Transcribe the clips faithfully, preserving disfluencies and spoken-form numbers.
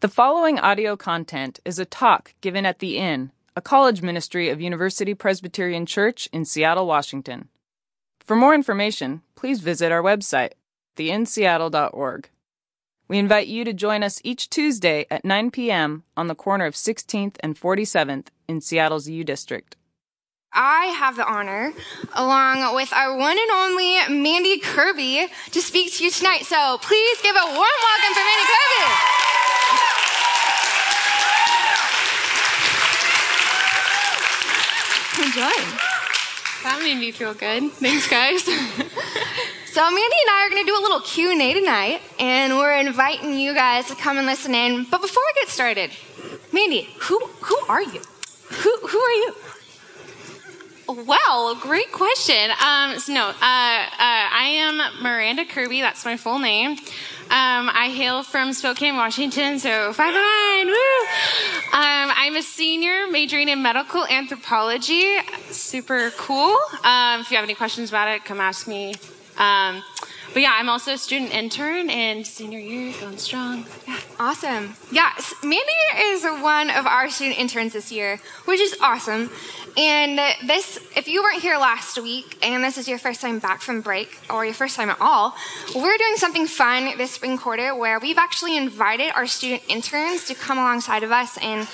The following audio content is a talk given at The Inn, a college ministry of University Presbyterian Church in Seattle, Washington. For more information, please visit our website, the inn seattle dot org. We invite you to join us each Tuesday at nine p.m. on the corner of sixteenth and forty-seventh in Seattle's U District. I have the honor, along with our one and only Miranda Kirby, to speak to you tonight. So please give a warm welcome for Miranda Kirby. Enjoy. That made me feel good. Thanks, guys. So Mandy and I are going to do a little Q and A tonight, and we're inviting you guys to come and listen in. But before we get started, Mandy, who who are you? Who who are you? Well, great question. Um, so no, uh, uh, I am Miranda Kirby. That's my full name. Um, I hail from Spokane, Washington, so five to nine, woo! Um, I'm a senior majoring in medical anthropology. Super cool. Um, if you have any questions about it, come ask me. Um, but yeah, I'm also a student intern and senior year, going strong. Yeah. Awesome. Yeah, Mandy is one of our student interns this year, which is awesome. And this, if you weren't here last week, and this is your first time back from break, or your first time at all, we're doing something fun this spring quarter where we've actually invited our student interns to come alongside of us in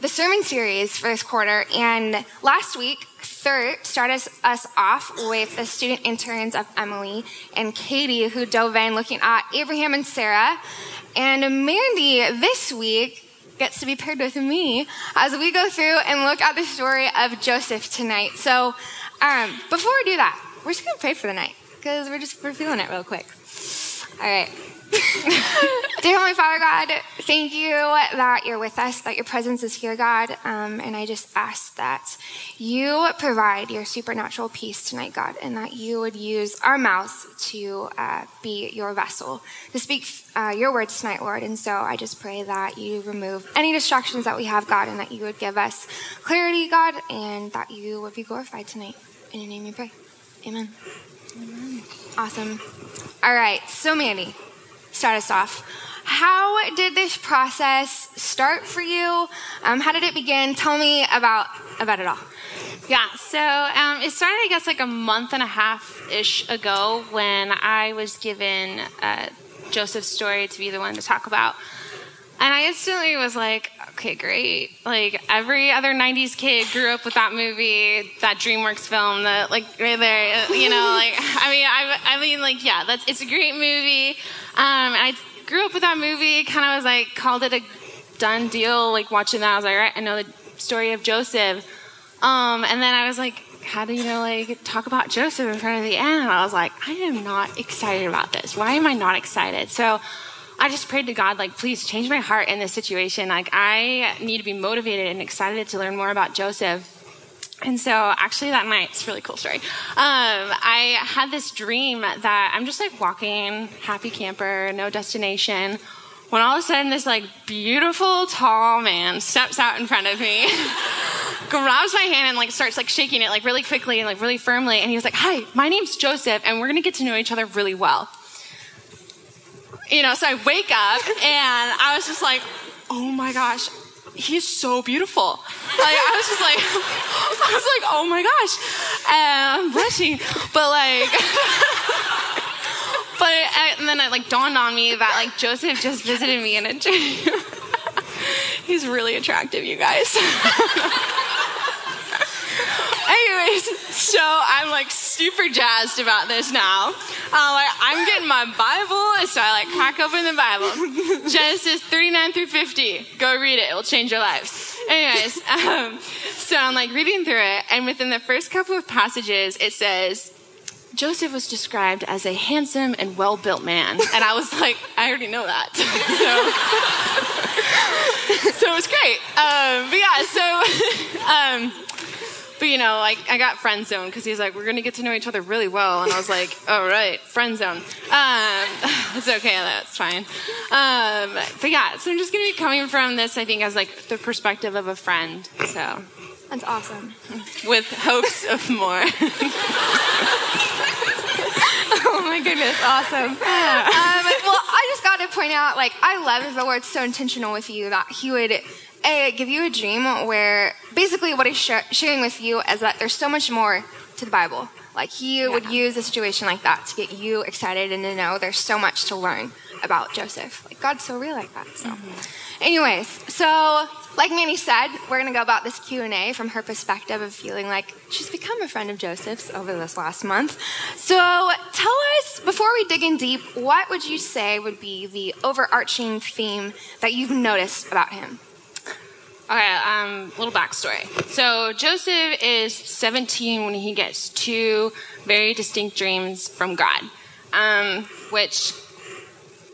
the sermon series for this quarter. And last week, Third started us off with the student interns of Emily and Katie, who dove in looking at Abraham and Sarah. And Mandy this week gets to be paired with me as we go through and look at the story of Joseph tonight. So um, before we do that, we're just going to pray for the night because we're just we're feeling it real quick. All right. Dear Heavenly Father, God, thank you that you're with us, that your presence is here, God. Um, and I just ask that you provide your supernatural peace tonight, God, and that you would use our mouths to uh, be your vessel, to speak uh, your words tonight, Lord. And so I just pray that you remove any distractions that we have, God, and that you would give us clarity, God, and that you would be glorified tonight. In your name we pray. Amen. Amen. Awesome. All right, so Mandy, start us off. How did this process start for you? Um, how did it begin? Tell me about about it all. Yeah, so um, it started, I guess, like a month and a half-ish ago when I was given uh, Joseph's story to be the one to talk about. And I instantly was like, okay, great. Like, every other nineties kid grew up with that movie, that DreamWorks film, that, like, right there, you know, like, I mean, I, I mean, like, yeah, that's, it's a great movie. Um, I grew up with that movie, kind of was like, called it a done deal, like, watching that. I was like, all right, I know the story of Joseph. Um, and then I was like, how do you know, like, talk about Joseph in front of the end? And I was like, I am not excited about this. Why am I not excited? So I just prayed to God, like, please change my heart in this situation. Like, I need to be motivated and excited to learn more about Joseph. And so actually that night, it's a really cool story. Um, I had this dream that I'm just like walking, happy camper, no destination, when all of a sudden this like beautiful tall man steps out in front of me, grabs my hand and like starts like shaking it like really quickly and like really firmly. And he was like, hi, my name's Joseph and we're going to get to know each other really well. You know, so I wake up and I was just like, oh my gosh, he's so beautiful. Like, I was just like, I was like, oh my gosh, and I'm blushing. But like, but I, and then it like dawned on me that like Joseph just visited me in a dream. He's really attractive, you guys. Anyways, so I'm like super jazzed about this now. Uh, like I'm getting my Bible, so I like crack open the Bible. Genesis thirty-nine through fifty. Go read it. It will change your lives. Anyways, um, so I'm like reading through it, and within the first couple of passages, it says, Joseph was described as a handsome and well-built man. And I was like, I already know that. so, so it was great. Um, but yeah, so... Um, But, you know, like, I got friend zoned because he's like, we're going to get to know each other really well. And I was like, all right, friend zone. Um, it's okay. That's fine. Um, but, yeah, so I'm just going to be coming from this, I think, as, like, the perspective of a friend. So that's awesome. With hopes of more. Oh, my goodness. Awesome. Um, well, I just got to to point out, like, I love that the Lord's so intentional with you that he would A, give you a dream where basically what he's sh- sharing with you is that there's so much more to the Bible. Like, he yeah. would use a situation like that to get you excited and to know there's so much to learn about Joseph. Like, God's so real like that. So, mm-hmm. anyways, so like Manny said, we're going to go about this Q and A from her perspective of feeling like she's become a friend of Joseph's over this last month. So tell us, before we dig in deep, what would you say would be the overarching theme that you've noticed about him? Okay, um, little backstory. So Joseph is seventeen when he gets two very distinct dreams from God, um, which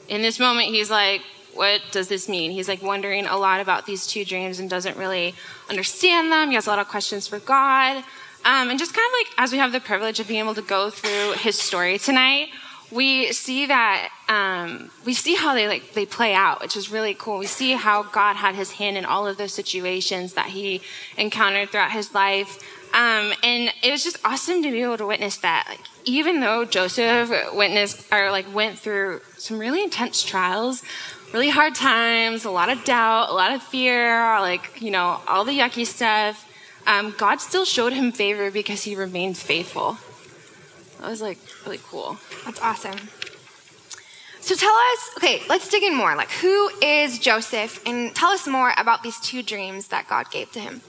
in this moment he's like, what does this mean? He's like wondering a lot about these two dreams and doesn't really understand them. He has a lot of questions for God. Um, and just kind of like as we have the privilege of being able to go through his story tonight, we see that, um, we see how they like they play out, which is really cool. We see how God had his hand in all of those situations that he encountered throughout his life. Um, and it was just awesome to be able to witness that. Like, even though Joseph witnessed or like went through some really intense trials, really hard times, a lot of doubt, a lot of fear, like, you know, all the yucky stuff, um, God still showed him favor because he remained faithful. That was like really cool. That's awesome. So tell us, okay, let's dig in more. Like, who is Joseph? And tell us more about these two dreams that God gave to him.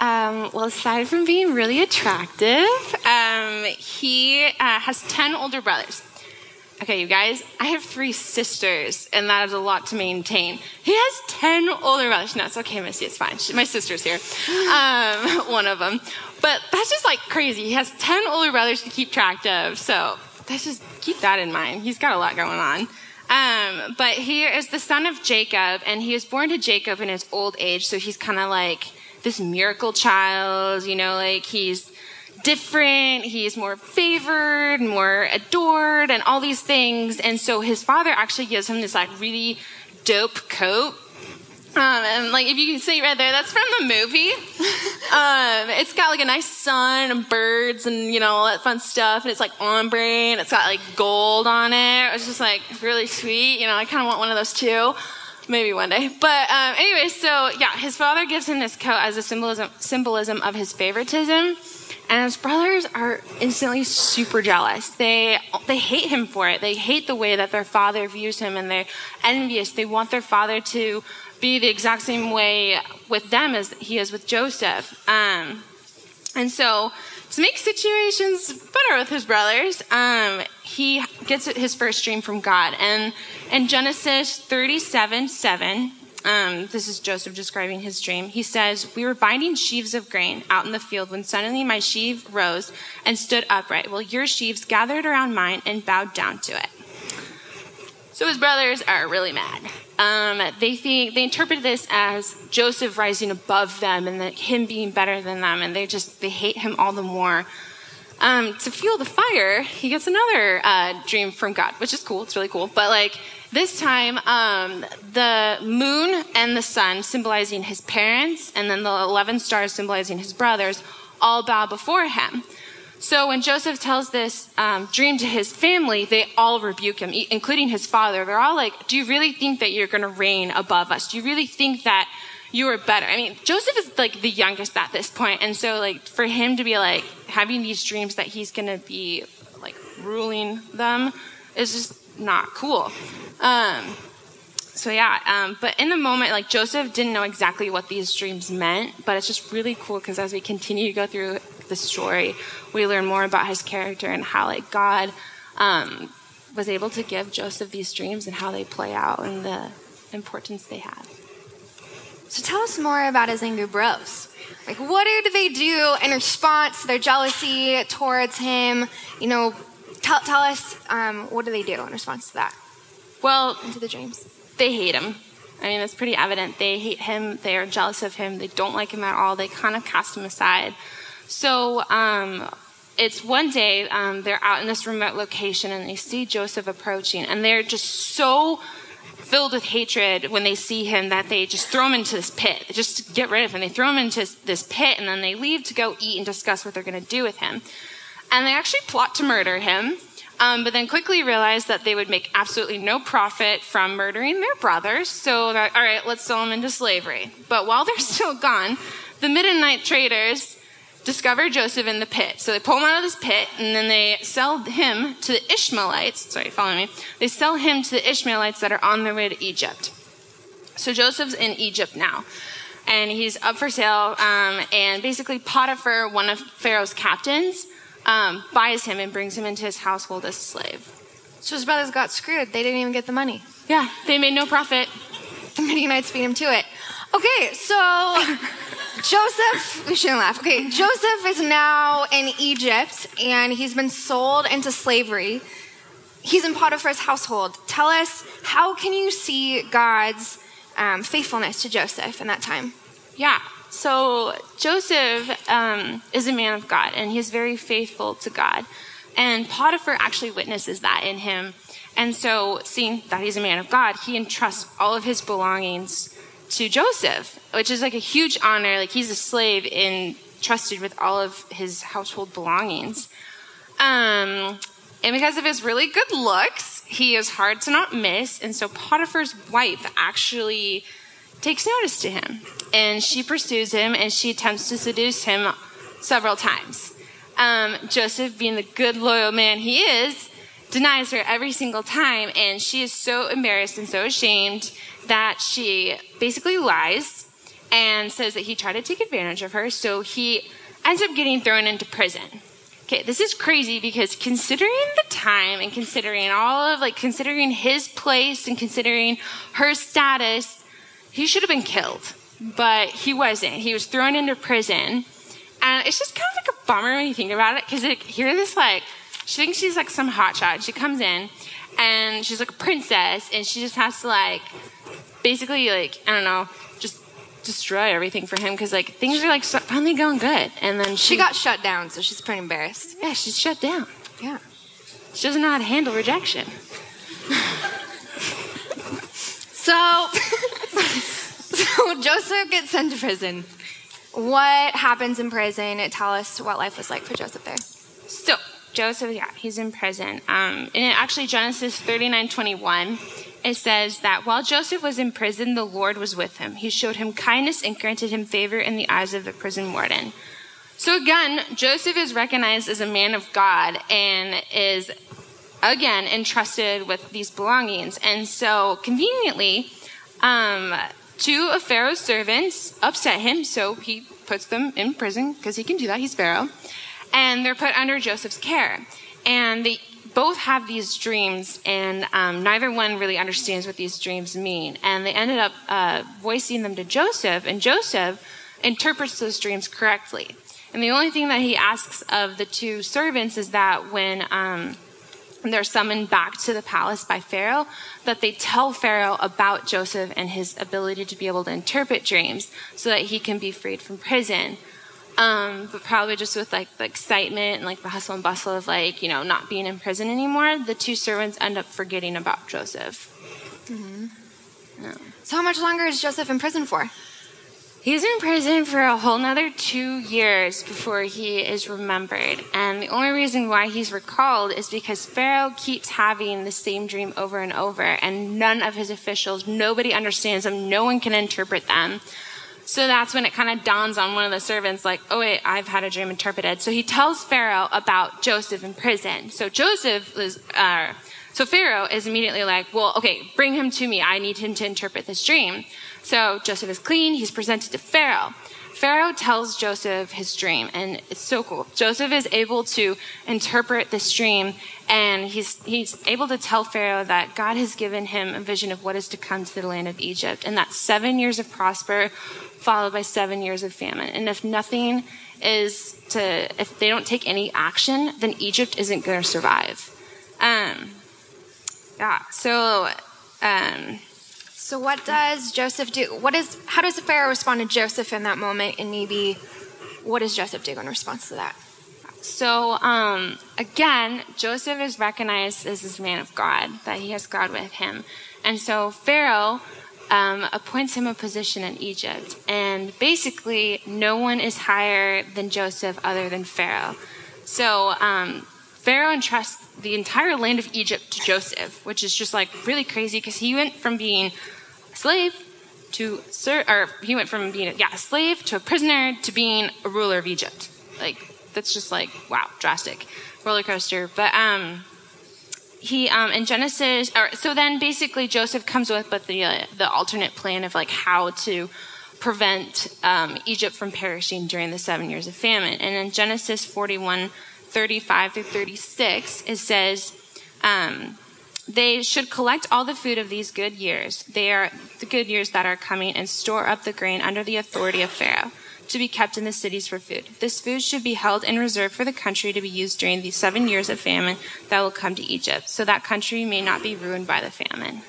Um, well, aside from being really attractive, um, he uh, has ten older brothers. Okay, you guys, I have three sisters, and that is a lot to maintain. He has ten older brothers. No, it's okay, Missy, it's fine. She, my sister's here, um, one of them. But that's just, like, crazy. He has ten older brothers to keep track of, so that's just keep that in mind. He's got a lot going on. Um, but he is the son of Jacob, and he was born to Jacob in his old age, so he's kind of like this miracle child, you know, like he's different, he's more favored, more adored, and all these things. And so his father actually gives him this like really dope coat. Um, and like if you can see right there, that's from the movie. um, it's got like a nice sun and birds and you know all that fun stuff. And it's like ombre and it's got like gold on it. It's just like really sweet. You know, I kind of want one of those too. Maybe one day. But um, anyway, so yeah, his father gives him this coat as a symbolism symbolism of his favoritism. And his brothers are instantly super jealous. They they hate him for it. They hate the way that their father views him, and they're envious. They want their father to be the exact same way with them as he is with Joseph. Um, and so to make situations better with his brothers, um, he gets his first dream from God. And in Genesis thirty-seven seven, Um, this is Joseph describing his dream. He says, "We were binding sheaves of grain out in the field when suddenly my sheaf rose and stood upright, while your sheaves gathered around mine and bowed down to it." So his brothers are really mad. Um, they think they interpret this as Joseph rising above them and that him being better than them, and they just they hate him all the more. Um, to fuel the fire, he gets another uh, dream from God, which is cool. It's really cool, but like. This time, um, the moon and the sun symbolizing his parents, and then the eleven stars symbolizing his brothers, all bow before him. So when Joseph tells this um, dream to his family, they all rebuke him, including his father. They're all like, "Do you really think that you're going to reign above us? Do you really think that you are better?" I mean, Joseph is like the youngest at this point, and so like for him to be like having these dreams that he's going to be like ruling them is just not cool. Um, so yeah, um, but in the moment, like Joseph didn't know exactly what these dreams meant, but it's just really cool because as we continue to go through the story, we learn more about his character and how like God, um, was able to give Joseph these dreams and how they play out and the importance they have. So tell us more about his younger bros. Like what do they do in response to their jealousy towards him? You know, tell, tell us, um, what do they do in response to that? Well, into the dreams. They hate him. I mean, it's pretty evident. They hate him. They are jealous of him. They don't like him at all. They kind of cast him aside. So um, it's one day um, they're out in this remote location and they see Joseph approaching. And they're just so filled with hatred when they see him that they just throw him into this pit. They just get rid of him. They throw him into this pit and then they leave to go eat and discuss what they're going to do with him. And they actually plot to murder him. um, but then quickly realized that they would make absolutely no profit from murdering their brothers. So they're like, all right, let's sell them into slavery. But while they're still gone, the Midianite traders discover Joseph in the pit. So they pull him out of this pit, and then they sell him to the Ishmaelites. Sorry, follow me. They sell him to the Ishmaelites that are on their way to Egypt. So Joseph's in Egypt now, and he's up for sale. Um, and basically Potiphar, one of Pharaoh's captains, um, buys him and brings him into his household as a slave. So his brothers got screwed. They didn't even get the money. Yeah, they made no profit. The Midianites beat him to it. Okay, so... Joseph, we shouldn't laugh. Okay, Joseph is now in Egypt, and he's been sold into slavery. He's in Potiphar's household. Tell us, how can you see God's um, faithfulness to Joseph in that time? Yeah, so Joseph um, is a man of God, and he's very faithful to God. And Potiphar actually witnesses that in him. And so, seeing that he's a man of God, he entrusts all of his belongings to Joseph, which is like a huge honor. Like, he's a slave and trusted with all of his household belongings. Um, and because of his really good looks, he is hard to not miss. And so Potiphar's wife actually takes notice to him, and she pursues him, and she attempts to seduce him several times. Um, Joseph, being the good, loyal man he is, denies her every single time, and she is so embarrassed and so ashamed that she basically lies and says that he tried to take advantage of her, so he ends up getting thrown into prison. Okay, this is crazy because considering the time and considering all of, like, considering his place and considering her status, he should have been killed, but he wasn't. He was thrown into prison, and it's just kind of like a bummer when you think about it, because like, you're this, like, she thinks she's like some hotshot. She comes in, and she's like a princess, and she just has to, like, basically, like, I don't know, just destroy everything for him, because, like, things are, like, finally going good. And then she... She got shut down, so she's pretty embarrassed. Yeah, she's shut down. Yeah. She doesn't know how to handle rejection. so, so Joseph gets sent to prison. What happens in prison? Tell us what life was like for Joseph there. So... Joseph, yeah, he's in prison. Um, and it actually, Genesis thirty-nine twenty-one, it says that while Joseph was in prison, the Lord was with him. He showed him kindness and granted him favor in the eyes of the prison warden. So again, Joseph is recognized as a man of God and is, again, entrusted with these belongings. And so, conveniently, um, two of Pharaoh's servants upset him, so he puts them in prison, because he can do that, he's Pharaoh. And they're put under Joseph's care. And they both have these dreams, and um, neither one really understands what these dreams mean. And they ended up uh, voicing them to Joseph, and Joseph interprets those dreams correctly. And the only thing that he asks of the two servants is that when um, they're summoned back to the palace by Pharaoh, that they tell Pharaoh about Joseph and his ability to be able to interpret dreams so that he can be freed from prison. Um, but probably just with, like, the excitement and, like, the hustle and bustle of, like, you know, not being in prison anymore, the two servants end up forgetting about Joseph. Mm-hmm. No. So how much longer is Joseph in prison for? He's in prison for a whole nother two years before he is remembered. And the only reason why he's recalled is because Pharaoh keeps having the same dream over and over, and none of his officials, nobody understands them, no one can interpret them. So that's when it kind of dawns on one of the servants, like, oh, wait, I've had a dream interpreted. So he tells Pharaoh about Joseph in prison. So Joseph is, uh, so Pharaoh is immediately like, well, okay, bring him to me. I need him to interpret this dream. So Joseph is clean. He's presented to Pharaoh. Pharaoh tells Joseph his dream, and it's so cool. Joseph is able to interpret this dream, and he's he's able to tell Pharaoh that God has given him a vision of what is to come to the land of Egypt, and that seven years of prosper followed by seven years of famine. And if nothing is to, if they don't take any action, then Egypt isn't going to survive. Um, yeah, so... Um, So what does Joseph do? What is? How does Pharaoh respond to Joseph in that moment? And maybe what does Joseph do in response to that? So um, again, Joseph is recognized as this man of God, that he has God with him. And so Pharaoh um, appoints him a position in Egypt. And basically, no one is higher than Joseph other than Pharaoh. So um, Pharaoh entrusts the entire land of Egypt to Joseph, which is just like really crazy because he went from being a slave to, ser- or he went from being a, yeah, a slave to a prisoner to being a ruler of Egypt. Like, that's just like, wow, drastic roller coaster. But um, he, um, in Genesis, or, so then basically Joseph comes with, but the, uh, the alternate plan of like how to prevent um, Egypt from perishing during the seven years of famine. And in Genesis forty-one, thirty-five through thirty-six, it says, um, they should collect all the food of these good years. They are the good years that are coming, and store up the grain under the authority of Pharaoh to be kept in the cities for food. This food should be held in reserve for the country to be used during the seven years of famine that will come to Egypt, so that country may not be ruined by the famine.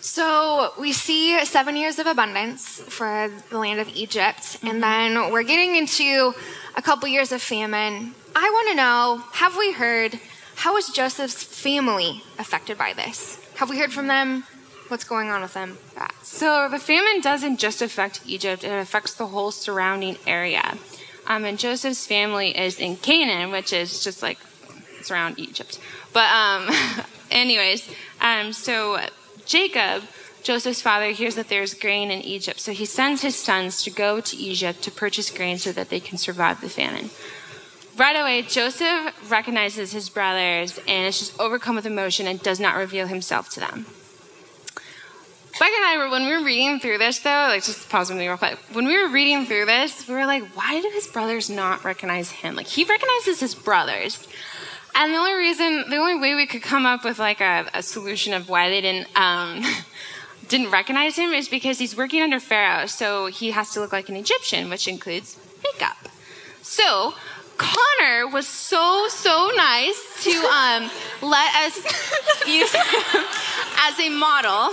So we see seven years of abundance for the land of Egypt, mm-hmm. and then we're getting into a couple years of famine. I want to know, have we heard, how was Joseph's family affected by this? Have we heard from them? What's going on with them? So the famine doesn't just affect Egypt, it affects the whole surrounding area. Um, and Joseph's family is in Canaan, which is just like, it's around Egypt. But um, anyways, um, so Jacob, Joseph's father, hears that there's grain in Egypt. So he sends his sons to go to Egypt to purchase grain so that they can survive the famine. Right away, Joseph recognizes his brothers and is just overcome with emotion and does not reveal himself to them. Beck and I, were, when we were reading through this, though, like just pause something real quick. When we were reading through this, we were like, why do his brothers not recognize him? Like, he recognizes his brothers. And the only reason, the only way we could come up with like a, a solution of why they didn't um, didn't recognize him is because he's working under Pharaoh, so he has to look like an Egyptian, which includes makeup. So Connor was so so nice to um, let us use him as a model.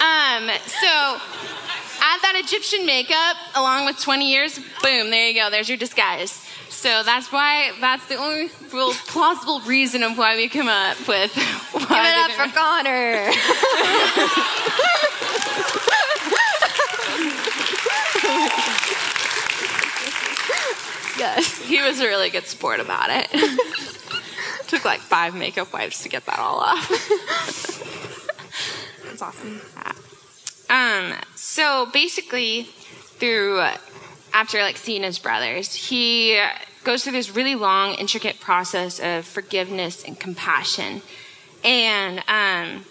Um, so. Add that Egyptian makeup along with twenty years, boom, there you go, there's your disguise. So that's why, that's the only real plausible reason of why we come up with. Why Give it up for Connor. Yes, he was a really good sport about it. Took like five makeup wipes to get that all off. That's awesome. Um, so basically through, after like seeing his brothers, he goes through this really long, intricate process of forgiveness and compassion. And, um,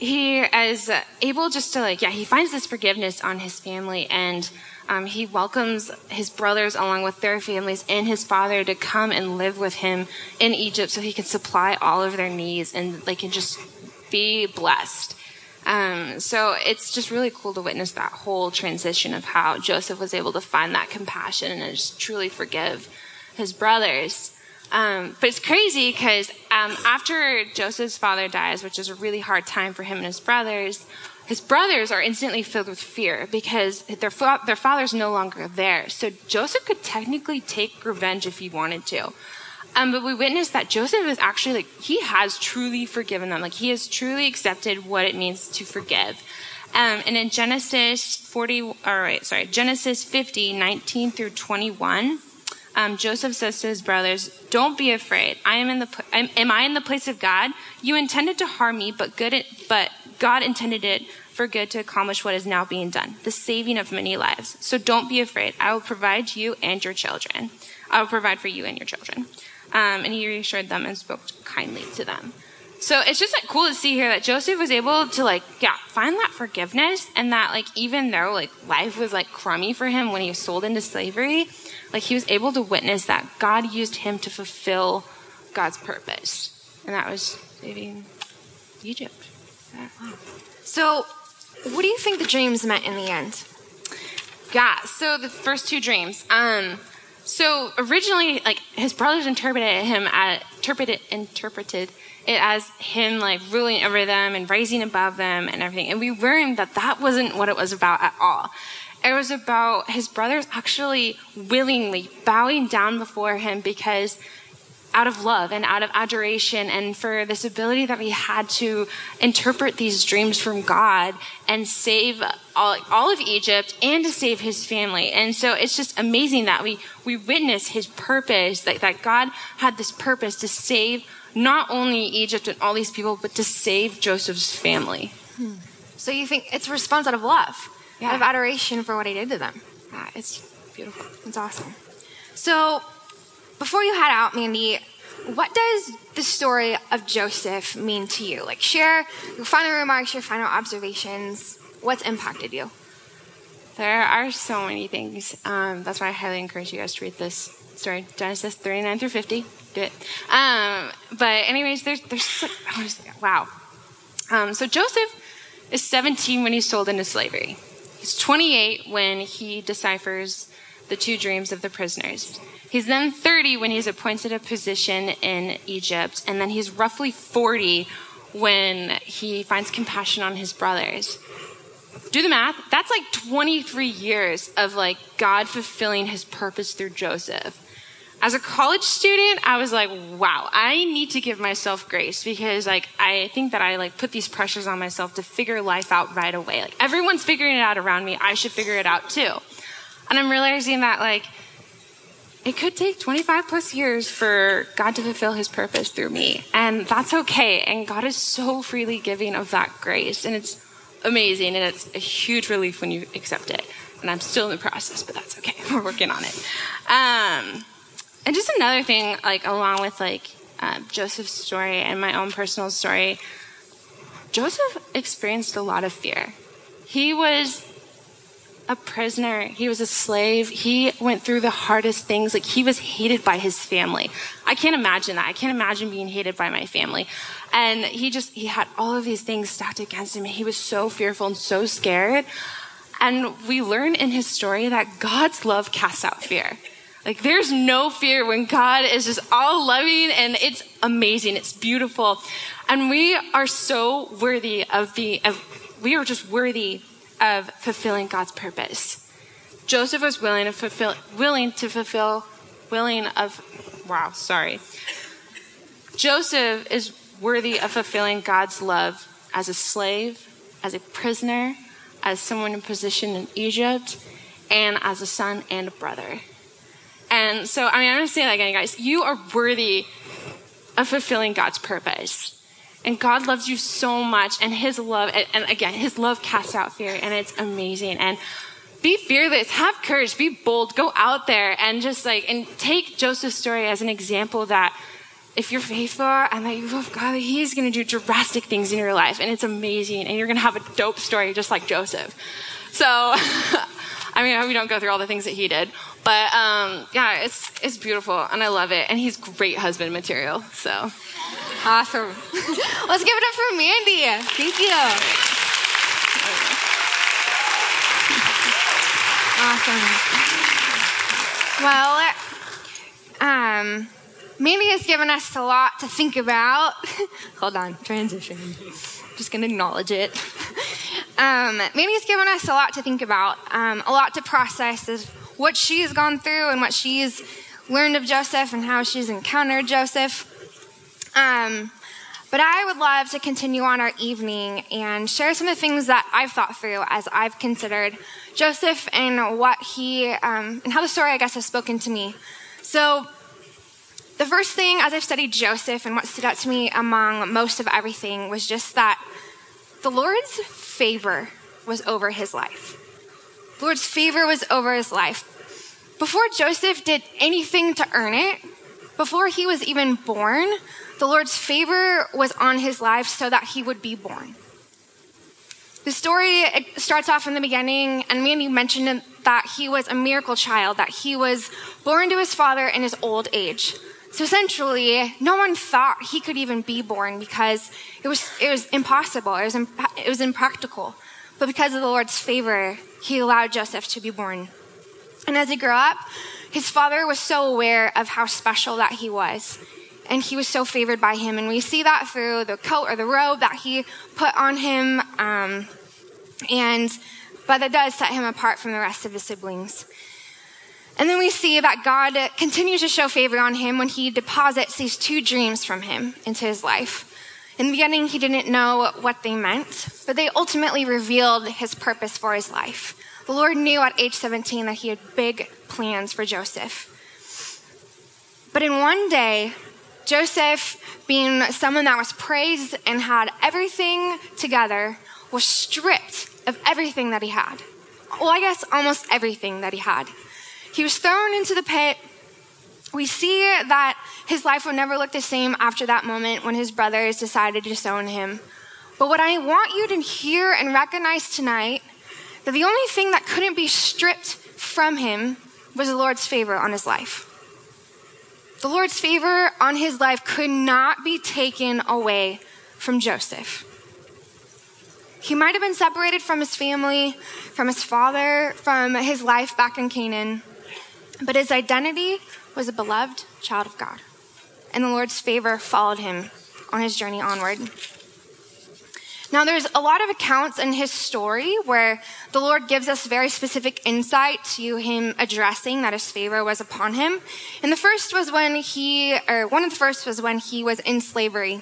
he is able just to like, yeah, he finds this forgiveness on his family, and, um, he welcomes his brothers along with their families and his father to come and live with him in Egypt so he can supply all of their needs and they can just be blessed. Um, so it's just really cool to witness that whole transition of how Joseph was able to find that compassion and just truly forgive his brothers. Um, but it's crazy because um, after Joseph's father dies, which is a really hard time for him and his brothers, his brothers are instantly filled with fear because their fa- their father's no longer there. So Joseph could technically take revenge if he wanted to. Um, but we witnessed that Joseph is actually, like, he has truly forgiven them. Like, he has truly accepted what it means to forgive. Um, and in Genesis forty, or wait, sorry, Genesis fifty, nineteen through twenty-one, um, Joseph says to his brothers, "Don't be afraid. I am in the, am, am I in the place of God? You intended to harm me, but good, it, but God intended it for good to accomplish what is now being done, the saving of many lives. So don't be afraid. I will provide you and your children. I will provide for you and your children." Um, and he reassured them and spoke kindly to them. So it's just like cool to see here that Joseph was able to like, yeah, find that forgiveness, and that like, even though like life was like crummy for him when he was sold into slavery, like he was able to witness that God used him to fulfill God's purpose. And that was saving Egypt. Wow. So what do you think the dreams meant in the end? Yeah. So the first two dreams, um, So originally, like, his brothers interpreted him at, interpreted, interpreted it as him, like, ruling over them and rising above them and everything. And we learned that that wasn't what it was about at all. It was about his brothers actually willingly bowing down before him because out of love and out of adoration, and for this ability that we had to interpret these dreams from God and save all, all of Egypt and to save his family. And so it's just amazing that we, we witness his purpose, that, that God had this purpose to save not only Egypt and all these people, but to save Joseph's family. Hmm. So you think it's a response out of love, yeah. out of adoration for what he did to them. Yeah, it's beautiful. It's awesome. So before you head out, Mandy, what does the story of Joseph mean to you? Like, share your final remarks, your final observations. What's impacted you? There are so many things. Um, that's why I highly encourage you guys to read this story, Genesis thirty-nine through fifty. Do it. Um, but anyways, there's, there's so, oh, wow. Um, so Joseph is seventeen when he's sold into slavery. He's twenty-eight when he deciphers the two dreams of the prisoners. He's then thirty when he's appointed a position in Egypt, and then he's roughly forty when he finds compassion on his brothers. Do the math. That's like twenty-three years of like God fulfilling his purpose through Joseph. As a college student, I was like, wow, I need to give myself grace, because like I think that I like put these pressures on myself to figure life out right away. Like, everyone's figuring it out around me. I should figure it out too. And I'm realizing that like it could take twenty-five plus years for God to fulfill his purpose through me. And that's okay. And God is so freely giving of that grace. And it's amazing. And it's a huge relief when you accept it. And I'm still in the process, but that's okay. We're working on it. Um, And just another thing, like along with like uh, Joseph's story and my own personal story, Joseph experienced a lot of fear. He was a prisoner. He was a slave. He went through the hardest things. Like, he was hated by his family. I can't imagine that. I can't imagine being hated by my family. And he just, he had all of these things stacked against him. He was so fearful and so scared. And we learn in his story that God's love casts out fear. Like, there's no fear when God is just all loving, and it's amazing. It's beautiful. And we are so worthy of the, of, we are just worthy of fulfilling God's purpose. Joseph was willing to fulfill, willing to fulfill, willing of, wow, sorry. Joseph is worthy of fulfilling God's love as a slave, as a prisoner, as someone in position in Egypt, and as a son and a brother. And so, I mean, I'm going to say that again, guys. You are worthy of fulfilling God's purpose. And God loves you so much. And his love, and again, his love casts out fear. And it's amazing. And be fearless. Have courage. Be bold. Go out there and just like, and take Joseph's story as an example that if you're faithful and that you love God, he's going to do drastic things in your life. And it's amazing. And you're going to have a dope story just like Joseph. So... I mean, I hope you don't go through all the things that he did. But, um, yeah, it's it's beautiful, and I love it. And he's great husband material, so. Awesome. Let's give it up for Mandy. Thank you. Awesome. Well, um, Mandy has given us a lot to think about. Hold on, transition. Just going to acknowledge it. Um, Mandy's given us a lot to think about, um, a lot to process of what she's gone through and what she's learned of Joseph and how she's encountered Joseph. Um, but I would love to continue on our evening and share some of the things that I've thought through as I've considered Joseph and what he, um, and how the story, I guess, has spoken to me. So the first thing, as I've studied Joseph and what stood out to me among most of everything, was just that the Lord's favor was over his life. The Lord's favor was over his life. Before Joseph did anything to earn it, before he was even born, the Lord's favor was on his life so that he would be born. The story starts off in the beginning, and Mandy mentioned that he was a miracle child, that he was born to his father in his old age. So essentially, no one thought he could even be born, because it was it was impossible. It was imp- it was impractical. But because of the Lord's favor, he allowed Joseph to be born. And as he grew up, his father was so aware of how special that he was, and he was so favored by him. And we see that through the coat or the robe that he put on him, um, and but that does set him apart from the rest of his siblings. And then we see that God continues to show favor on him when he deposits these two dreams from him into his life. In the beginning, he didn't know what they meant, but they ultimately revealed his purpose for his life. The Lord knew at age seventeen that he had big plans for Joseph. But in one day, Joseph, being someone that was praised and had everything together, was stripped of everything that he had. Well, I guess almost everything that he had. He was thrown into the pit. We see that his life would never look the same after that moment when his brothers decided to disown him. But what I want you to hear and recognize tonight, that the only thing that couldn't be stripped from him was the Lord's favor on his life. The Lord's favor on his life could not be taken away from Joseph. He might have been separated from his family, from his father, from his life back in Canaan, but his identity was a beloved child of God, and the Lord's favor followed him on his journey onward. Now, there's a lot of accounts in his story where the Lord gives us very specific insight to him addressing that his favor was upon him. And the first was when he, or one of the first was when he was in slavery.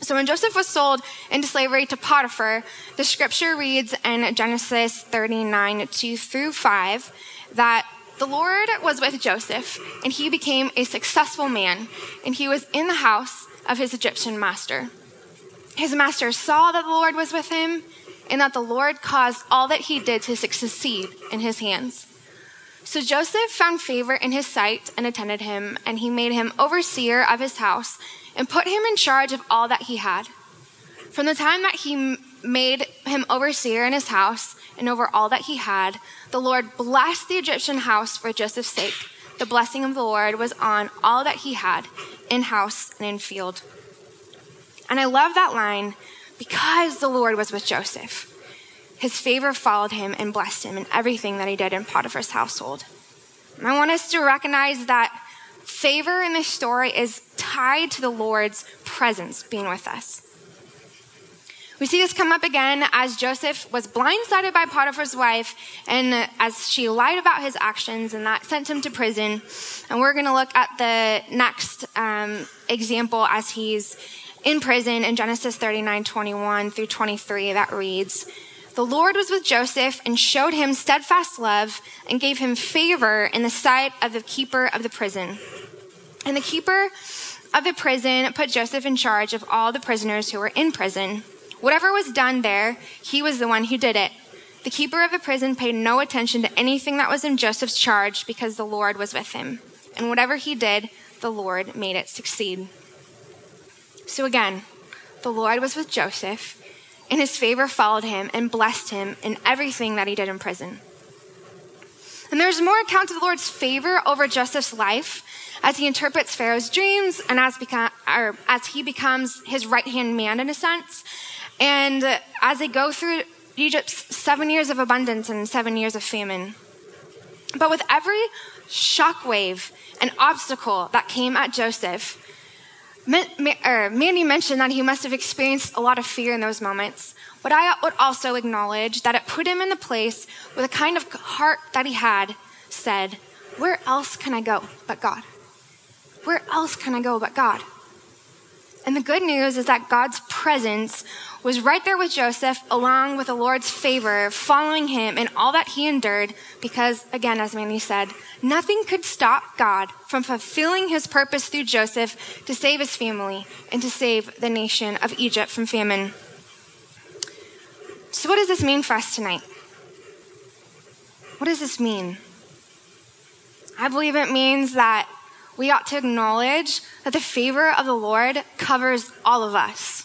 So when Joseph was sold into slavery to Potiphar, the scripture reads in Genesis thirty-nine, two through five, that the Lord was with Joseph, and he became a successful man, and he was in the house of his Egyptian master. His master saw that the Lord was with him, and that the Lord caused all that he did to succeed in his hands. So Joseph found favor in his sight and attended him, and he made him overseer of his house and put him in charge of all that he had. From the time that he made him overseer in his house and over all that he had, the Lord blessed the Egyptian house for Joseph's sake. The blessing of the Lord was on all that he had, in house and in field. And I love that line, because the Lord was with Joseph. His favor followed him and blessed him in everything that he did in Potiphar's household. And I want us to recognize that favor in this story is tied to the Lord's presence being with us. We see this come up again as Joseph was blindsided by Potiphar's wife and as she lied about his actions, and that sent him to prison. And we're going to look at the next um, example as he's in prison in Genesis thirty-nine, twenty-one through twenty-three, that reads, "The Lord was with Joseph and showed him steadfast love and gave him favor in the sight of the keeper of the prison. And the keeper of the prison put Joseph in charge of all the prisoners who were in prison. Whatever was done there, he was the one who did it. The keeper of the prison paid no attention to anything that was in Joseph's charge because the Lord was with him. And whatever he did, the Lord made it succeed." So again, the Lord was with Joseph, and his favor followed him and blessed him in everything that he did in prison. And there's more account of the Lord's favor over Joseph's life as he interprets Pharaoh's dreams and as, become, or as he becomes his right-hand man in a sense. And as they go through Egypt's seven years of abundance and seven years of famine. But with every shockwave and obstacle that came at Joseph, Mandy mentioned that he must have experienced a lot of fear in those moments, but I would also acknowledge that it put him in the place with a kind of heart that he had said, "Where else can I go but God? Where else can I go but God?" And the good news is that God's presence was right there with Joseph, along with the Lord's favor following him and all that he endured, because, again, as Mandy said, nothing could stop God from fulfilling his purpose through Joseph to save his family and to save the nation of Egypt from famine. So what does this mean for us tonight? What does this mean? I believe it means that we ought to acknowledge that the favor of the Lord covers all of us,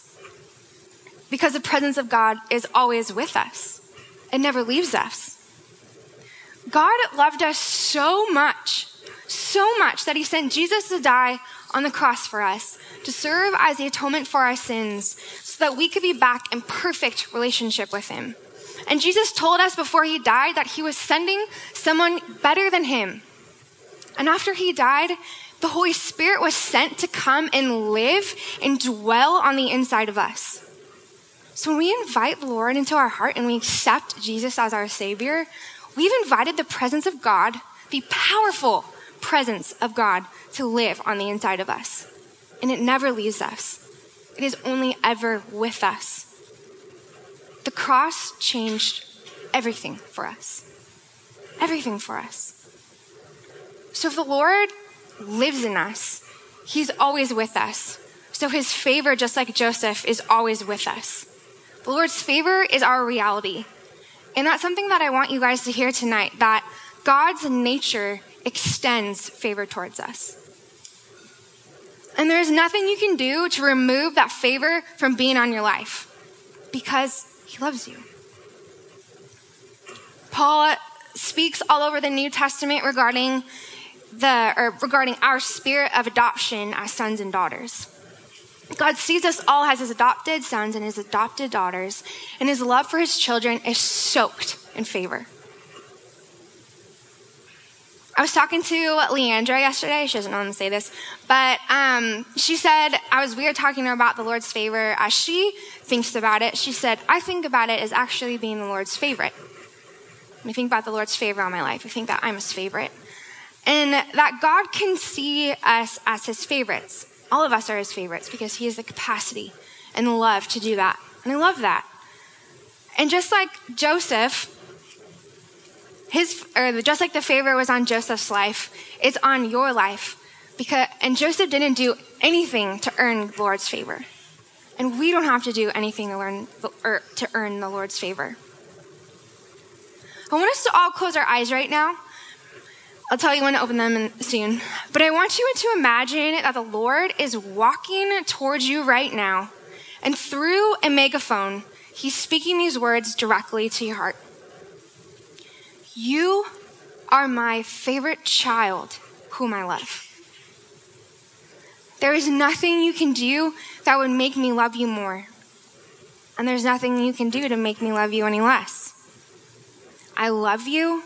because the presence of God is always with us. It never leaves us. God loved us so much, so much that he sent Jesus to die on the cross for us, to serve as the atonement for our sins so that we could be back in perfect relationship with him. And Jesus told us before he died that he was sending someone better than him. And after he died, the Holy Spirit was sent to come and live and dwell on the inside of us. So when we invite the Lord into our heart and we accept Jesus as our Savior, we've invited the presence of God the powerful presence of God to live on the inside of us. And it never leaves us. It is only ever with us. The cross changed everything for us. Everything for us. So if the Lord lives in us, he's always with us. So his favor, just like Joseph, is always with us. The Lord's favor is our reality. And that's something that I want you guys to hear tonight, that God's nature extends favor towards us. And there's nothing you can do to remove that favor from being on your life, because he loves you. Paul speaks all over the New Testament regarding the or regarding our spirit of adoption as sons and daughters. God sees us all as his adopted sons and his adopted daughters, and his love for his children is soaked in favor. I was talking to Leandra yesterday. She doesn't normally say this, but um, she said, I was we were talking to her about the Lord's favor as she thinks about it. She said, I think about it as actually being the Lord's favorite. I think about the Lord's favor on my life. I think that I'm his favorite. And that God can see us as his favorites. All of us are his favorites because he has the capacity and the love to do that. And I love that. And just like Joseph, his or just like the favor was on Joseph's life, it's on your life. Because and Joseph didn't do anything to earn the Lord's favor. And we don't have to do anything to learn or to earn the Lord's favor. I want us to all close our eyes right now. I'll tell you when to open them in, soon. But I want you to imagine that the Lord is walking towards you right now. And through a megaphone, he's speaking these words directly to your heart. You are my favorite child whom I love. There is nothing you can do that would make me love you more. And there's nothing you can do to make me love you any less. I love you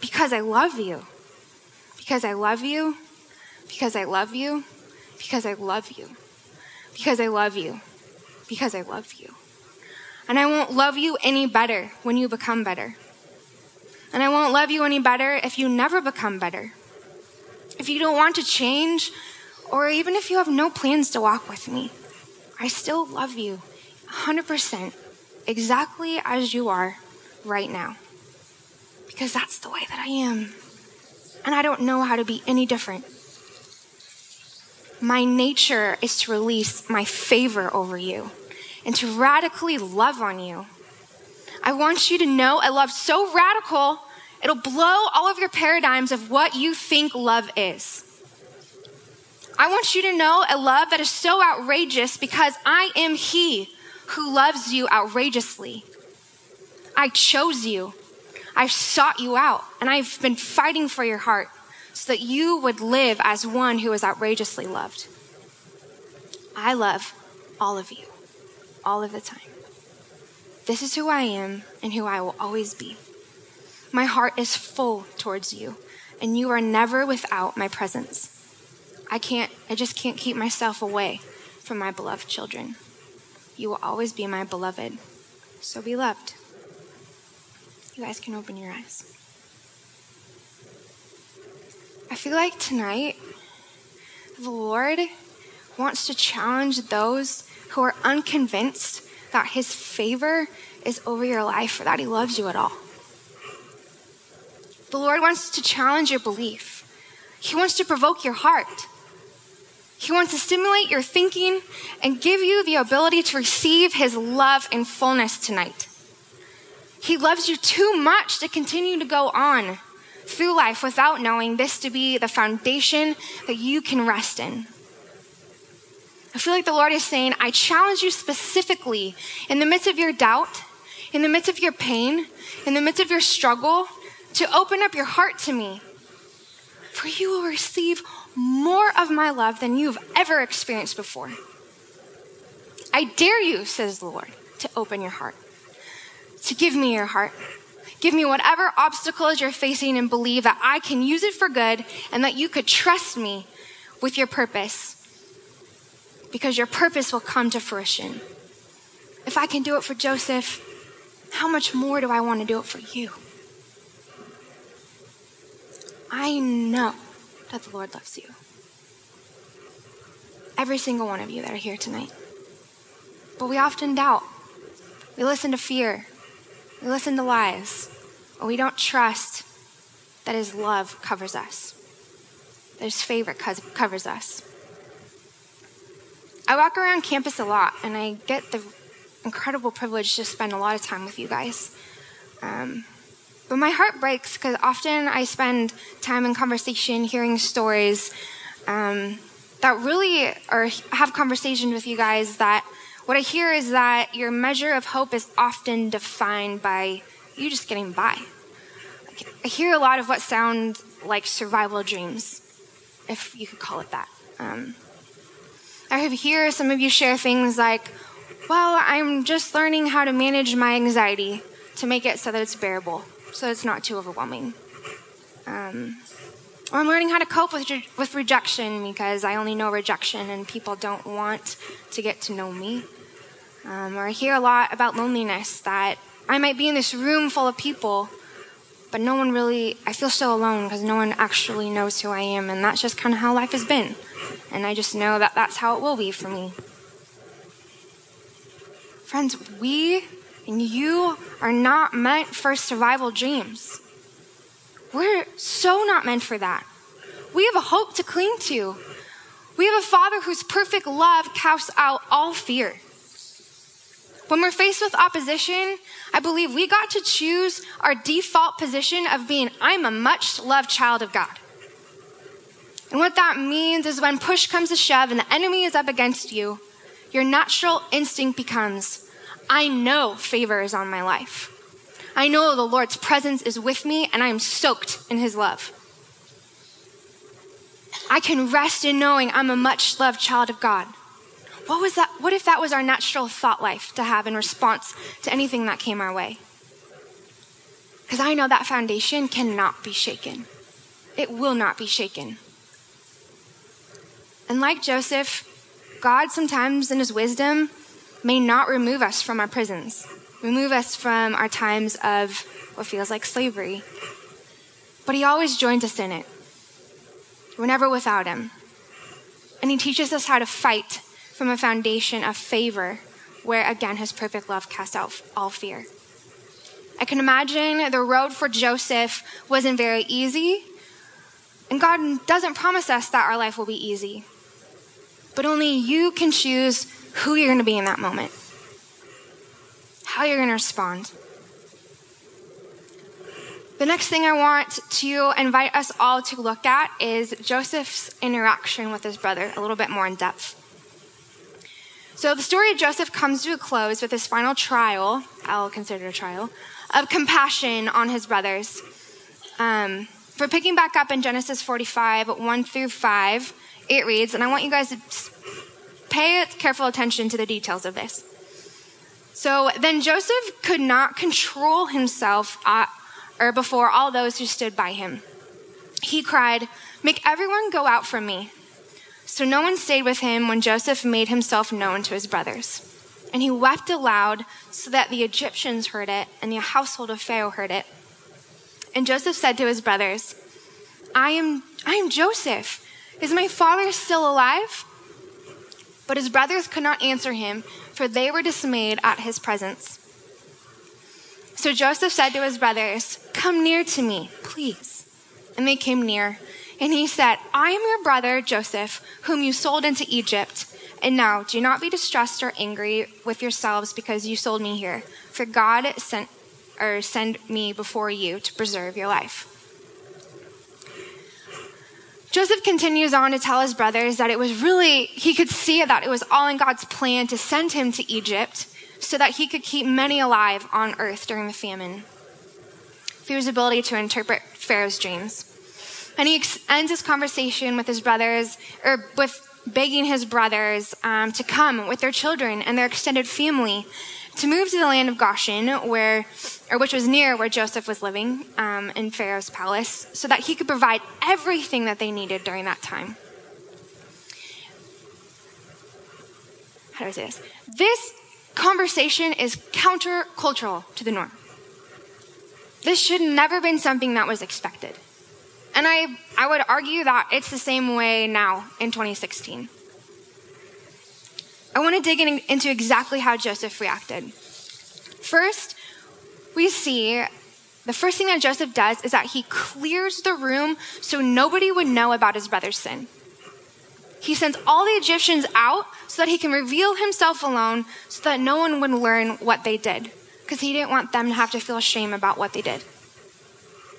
because I love you, because I love you, because I love you, because I love you, because I love you, because I love you. And I won't love you any better when you become better. And I won't love you any better if you never become better, if you don't want to change, or even if you have no plans to walk with me. I still love you one hundred percent, exactly as you are right now. Because that's the way that I am. And I don't know how to be any different. My nature is to release my favor over you and to radically love on you. I want you to know a love so radical, it'll blow all of your paradigms of what you think love is. I want you to know a love that is so outrageous because I am he who loves you outrageously. I chose you. I've sought you out, and I've been fighting for your heart so that you would live as one who is outrageously loved. I love all of you, all of the time. This is who I am and who I will always be. My heart is full towards you, and you are never without my presence. I can't, I just can't keep myself away from my beloved children. You will always be my beloved, so be loved. You guys can open your eyes. I feel like tonight, the Lord wants to challenge those who are unconvinced that his favor is over your life or that he loves you at all. The Lord wants to challenge your belief. He wants to provoke your heart. He wants to stimulate your thinking and give you the ability to receive his love in fullness tonight. He loves you too much to continue to go on through life without knowing this to be the foundation that you can rest in. I feel like the Lord is saying, I challenge you specifically in the midst of your doubt, in the midst of your pain, in the midst of your struggle, to open up your heart to me. For you will receive more of my love than you've ever experienced before. I dare you, says the Lord, to open your heart. So give me your heart. Give me whatever obstacles you're facing and believe that I can use it for good and that you could trust me with your purpose, because your purpose will come to fruition. If I can do it for Joseph, how much more do I want to do it for you? I know that the Lord loves you. Every single one of you that are here tonight. But we often doubt. We listen to fear. We listen to lies. Or we don't trust that His love covers us. That His favor covers us. I walk around campus a lot, and I get the incredible privilege to spend a lot of time with you guys. Um, but my heart breaks because often I spend time in conversation hearing stories um, that really or have conversations with you guys that what I hear is that your measure of hope is often defined by you just getting by. I hear a lot of what sound like survival dreams, if you could call it that. Um, I hear some of you share things like, well, I'm just learning how to manage my anxiety to make it so that it's bearable, so it's not too overwhelming. Um, or I'm learning how to cope with re- with rejection because I only know rejection and people don't want to get to know me. Um, or I hear a lot about loneliness, that I might be in this room full of people, but no one really, I feel so alone because no one actually knows who I am, and that's just kind of how life has been. And I just know that that's how it will be for me. Friends, we and you are not meant for survival dreams. We're so not meant for that. We have a hope to cling to. We have a Father whose perfect love casts out all fear. When we're faced with opposition, I believe we got to choose our default position of being, I'm a much-loved child of God. And what that means is when push comes to shove and the enemy is up against you, your natural instinct becomes, I know favor is on my life. I know the Lord's presence is with me, and I am soaked in His love. I can rest in knowing I'm a much-loved child of God. What was that? What if that was our natural thought life to have in response to anything that came our way? Because I know that foundation cannot be shaken. It will not be shaken. And like Joseph, God sometimes in His wisdom may not remove us from our prisons, remove us from our times of what feels like slavery. But He always joins us in it. We're never without Him. And He teaches us how to fight from a foundation of favor where, again, His perfect love casts out all fear. I can imagine the road for Joseph wasn't very easy, and God doesn't promise us that our life will be easy. But only you can choose who you're going to be in that moment, how you're going to respond. The next thing I want to invite us all to look at is Joseph's interaction with his brother a little bit more in depth. So the story of Joseph comes to a close with his final trial, I'll consider it a trial, of compassion on his brothers. Um, for picking back up in Genesis forty-five, one through five, it reads, and I want you guys to pay careful attention to the details of this. So then Joseph could not control himself at, or before all those who stood by him. He cried, "Make everyone go out from me." So no one stayed with him when Joseph made himself known to his brothers. And he wept aloud so that the Egyptians heard it and the household of Pharaoh heard it. And Joseph said to his brothers, I am, I am Joseph. Is my father still alive? But his brothers could not answer him, for they were dismayed at his presence. So Joseph said to his brothers, Come near to me, please. And they came near. And he said, I am your brother, Joseph, whom you sold into Egypt. And now do not be distressed or angry with yourselves because you sold me here. For God sent or send me before you to preserve your life. Joseph continues on to tell his brothers that it was really, he could see that it was all in God's plan to send him to Egypt so that he could keep many alive on earth during the famine, through his ability to interpret Pharaoh's dreams. And he ends his conversation with his brothers, or with begging his brothers um, to come with their children and their extended family to move to the land of Goshen, where, or which was near where Joseph was living um, in Pharaoh's palace, so that he could provide everything that they needed during that time. How do I say this? This conversation is countercultural to the norm. This should never have been something that was expected. And I, I would argue that it's the same way now in twenty sixteen. I want to dig in, into exactly how Joseph reacted. First, we see the first thing that Joseph does is that he clears the room so nobody would know about his brother's sin. He sends all the Egyptians out so that he can reveal himself alone so that no one would learn what they did, because he didn't want them to have to feel shame about what they did.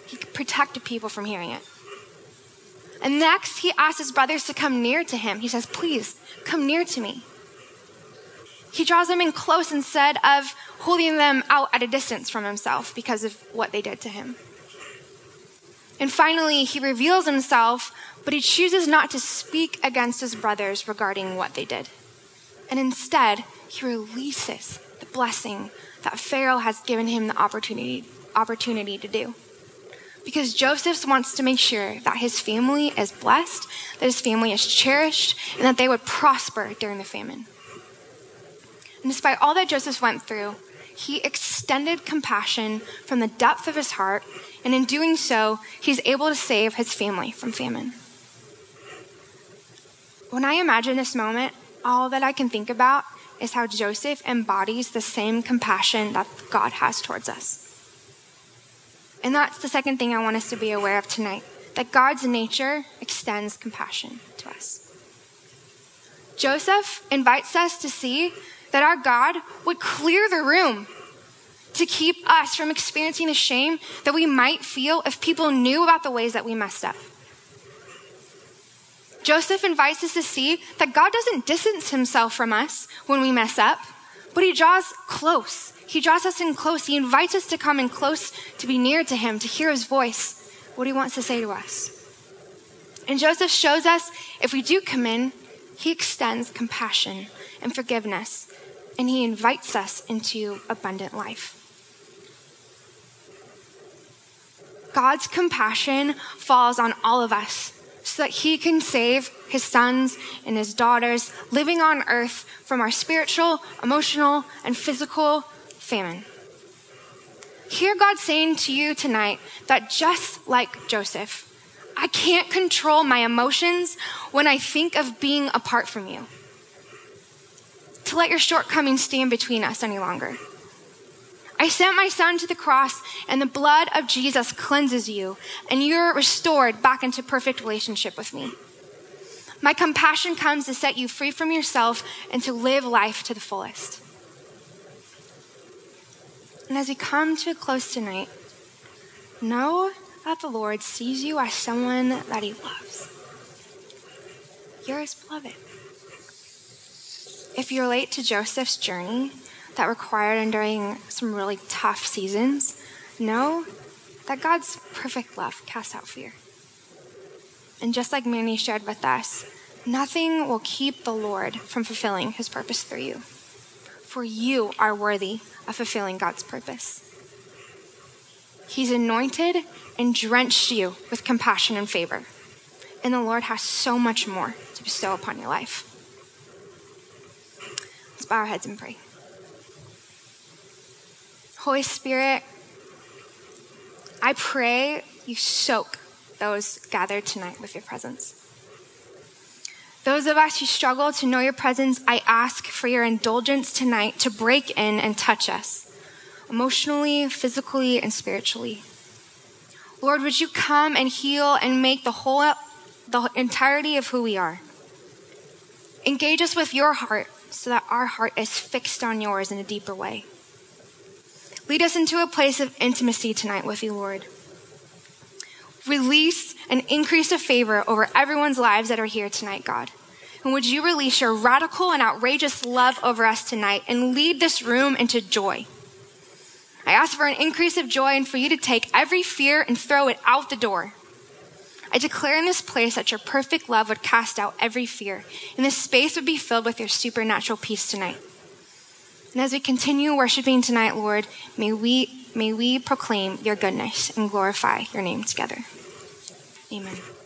He protected people from hearing it. And next, he asks his brothers to come near to him. He says, please, come near to me. He draws them in close instead of holding them out at a distance from himself because of what they did to him. And finally, he reveals himself, but he chooses not to speak against his brothers regarding what they did. And instead, he releases the blessing that Pharaoh has given him the opportunity, opportunity to do. Because Joseph wants to make sure that his family is blessed, that his family is cherished, and that they would prosper during the famine. And despite all that Joseph went through, he extended compassion from the depth of his heart, and in doing so, he's able to save his family from famine. When I imagine this moment, all that I can think about is how Joseph embodies the same compassion that God has towards us. And that's the second thing I want us to be aware of tonight, that God's nature extends compassion to us. Joseph invites us to see that our God would clear the room to keep us from experiencing the shame that we might feel if people knew about the ways that we messed up. Joseph invites us to see that God doesn't distance himself from us when we mess up, but he draws close. He draws us in close. He invites us to come in close, to be near to him, to hear his voice, what he wants to say to us. And Joseph shows us if we do come in, he extends compassion and forgiveness, and he invites us into abundant life. God's compassion falls on all of us so that he can save his sons and his daughters living on earth from our spiritual, emotional, and physical famine. Hear God saying to you tonight that just like Joseph, I can't control my emotions when I think of being apart from you, to let your shortcomings stand between us any longer. I sent my son to the cross, and the blood of Jesus cleanses you, and you're restored back into perfect relationship with me. My compassion comes to set you free from yourself and to live life to the fullest. And as we come to a close tonight, know that the Lord sees you as someone that he loves. You're his beloved. If you relate to Joseph's journey that required enduring some really tough seasons, know that God's perfect love casts out fear. And just like Manny shared with us, nothing will keep the Lord from fulfilling his purpose through you, for you are worthy of fulfilling God's purpose. He's anointed and drenched you with compassion and favor, and the Lord has so much more to bestow upon your life. Let's bow our heads and pray. Holy Spirit, I pray you soak those gathered tonight with your presence. Those of us who struggle to know your presence, I ask for your indulgence tonight to break in and touch us emotionally, physically, and spiritually. Lord, would you come and heal and make the whole, the entirety of who we are. Engage us with your heart, so that our heart is fixed on yours in a deeper way. Lead us into a place of intimacy tonight with you, Lord. Release an increase of favor over everyone's lives that are here tonight, God. And would you release your radical and outrageous love over us tonight and lead this room into joy? I ask for an increase of joy and for you to take every fear and throw it out the door. I declare in this place that your perfect love would cast out every fear, and this space would be filled with your supernatural peace tonight. And as we continue worshiping tonight, Lord, may we, may we proclaim your goodness and glorify your name together. Amen.